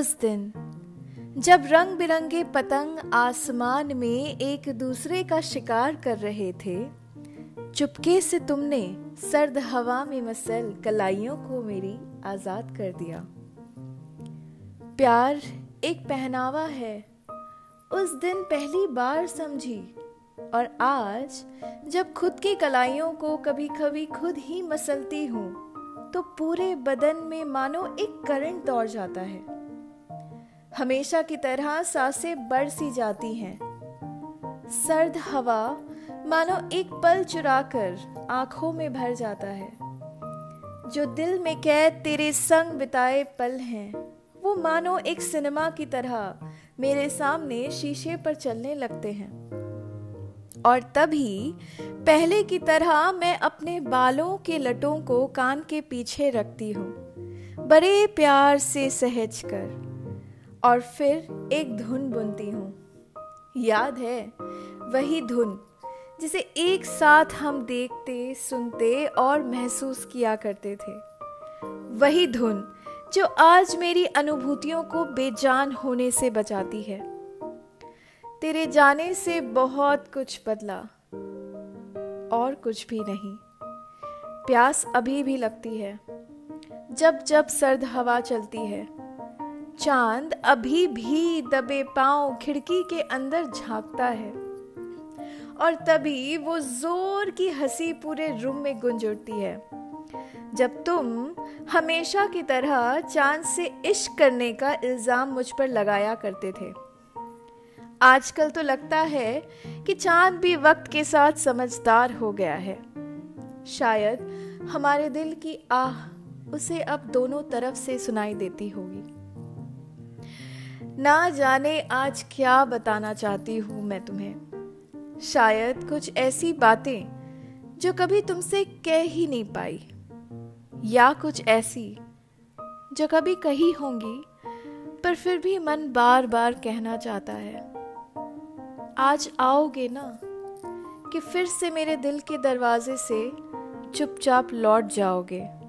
उस दिन जब रंग बिरंगे पतंग आसमान में एक दूसरे का शिकार कर रहे थे, चुपके से तुमने सर्द हवा में मसल कलाइयों को मेरी आजाद कर दिया। प्यार एक पहनावा है, उस दिन पहली बार समझी। और आज जब खुद की कलाइयों को कभी कभी खुद ही मसलती हूँ तो पूरे बदन में मानो एक करंट दौड़ जाता है। हमेशा की तरह सांसें बरसी जाती हैं। सर्द हवा मानो एक पल चुराकर आंखों में भर जाता है। जो दिल में कैद तेरे संग बिताए पल हैं, वो मानो एक सिनेमा की तरह मेरे सामने शीशे पर चलने लगते हैं। और तभी पहले की तरह मैं अपने बालों के लटों को कान के पीछे रखती हूँ, बड़े प्यार से सहज कर, और फिर एक धुन बुनती हूँ। याद है वही धुन जिसे एक साथ हम देखते, सुनते और महसूस किया करते थे। वही धुन जो आज मेरी अनुभूतियों को बेजान होने से बचाती है। तेरे जाने से बहुत कुछ बदला, और कुछ भी नहीं। प्यास अभी भी लगती है जब जब सर्द हवा चलती है। चांद अभी भी दबे पांव खिड़की के अंदर झांकता है, और तभी वो जोर की हंसी पूरे रूम में गूंज उठती है जब तुम हमेशा की तरह चांद से इश्क करने का इल्जाम मुझ पर लगाया करते थे। आजकल तो लगता है कि चांद भी वक्त के साथ समझदार हो गया है। शायद हमारे दिल की आह उसे अब दोनों तरफ से सुनाई देती होगी। ना जाने आज क्या बताना चाहती हूँ मैं तुम्हें। शायद कुछ ऐसी बातें जो कभी तुमसे कह ही नहीं पाई, या कुछ ऐसी जो कभी कही होंगी पर फिर भी मन बार बार कहना चाहता है। आज आओगे ना कि फिर से मेरे दिल के दरवाजे से चुपचाप लौट जाओगे।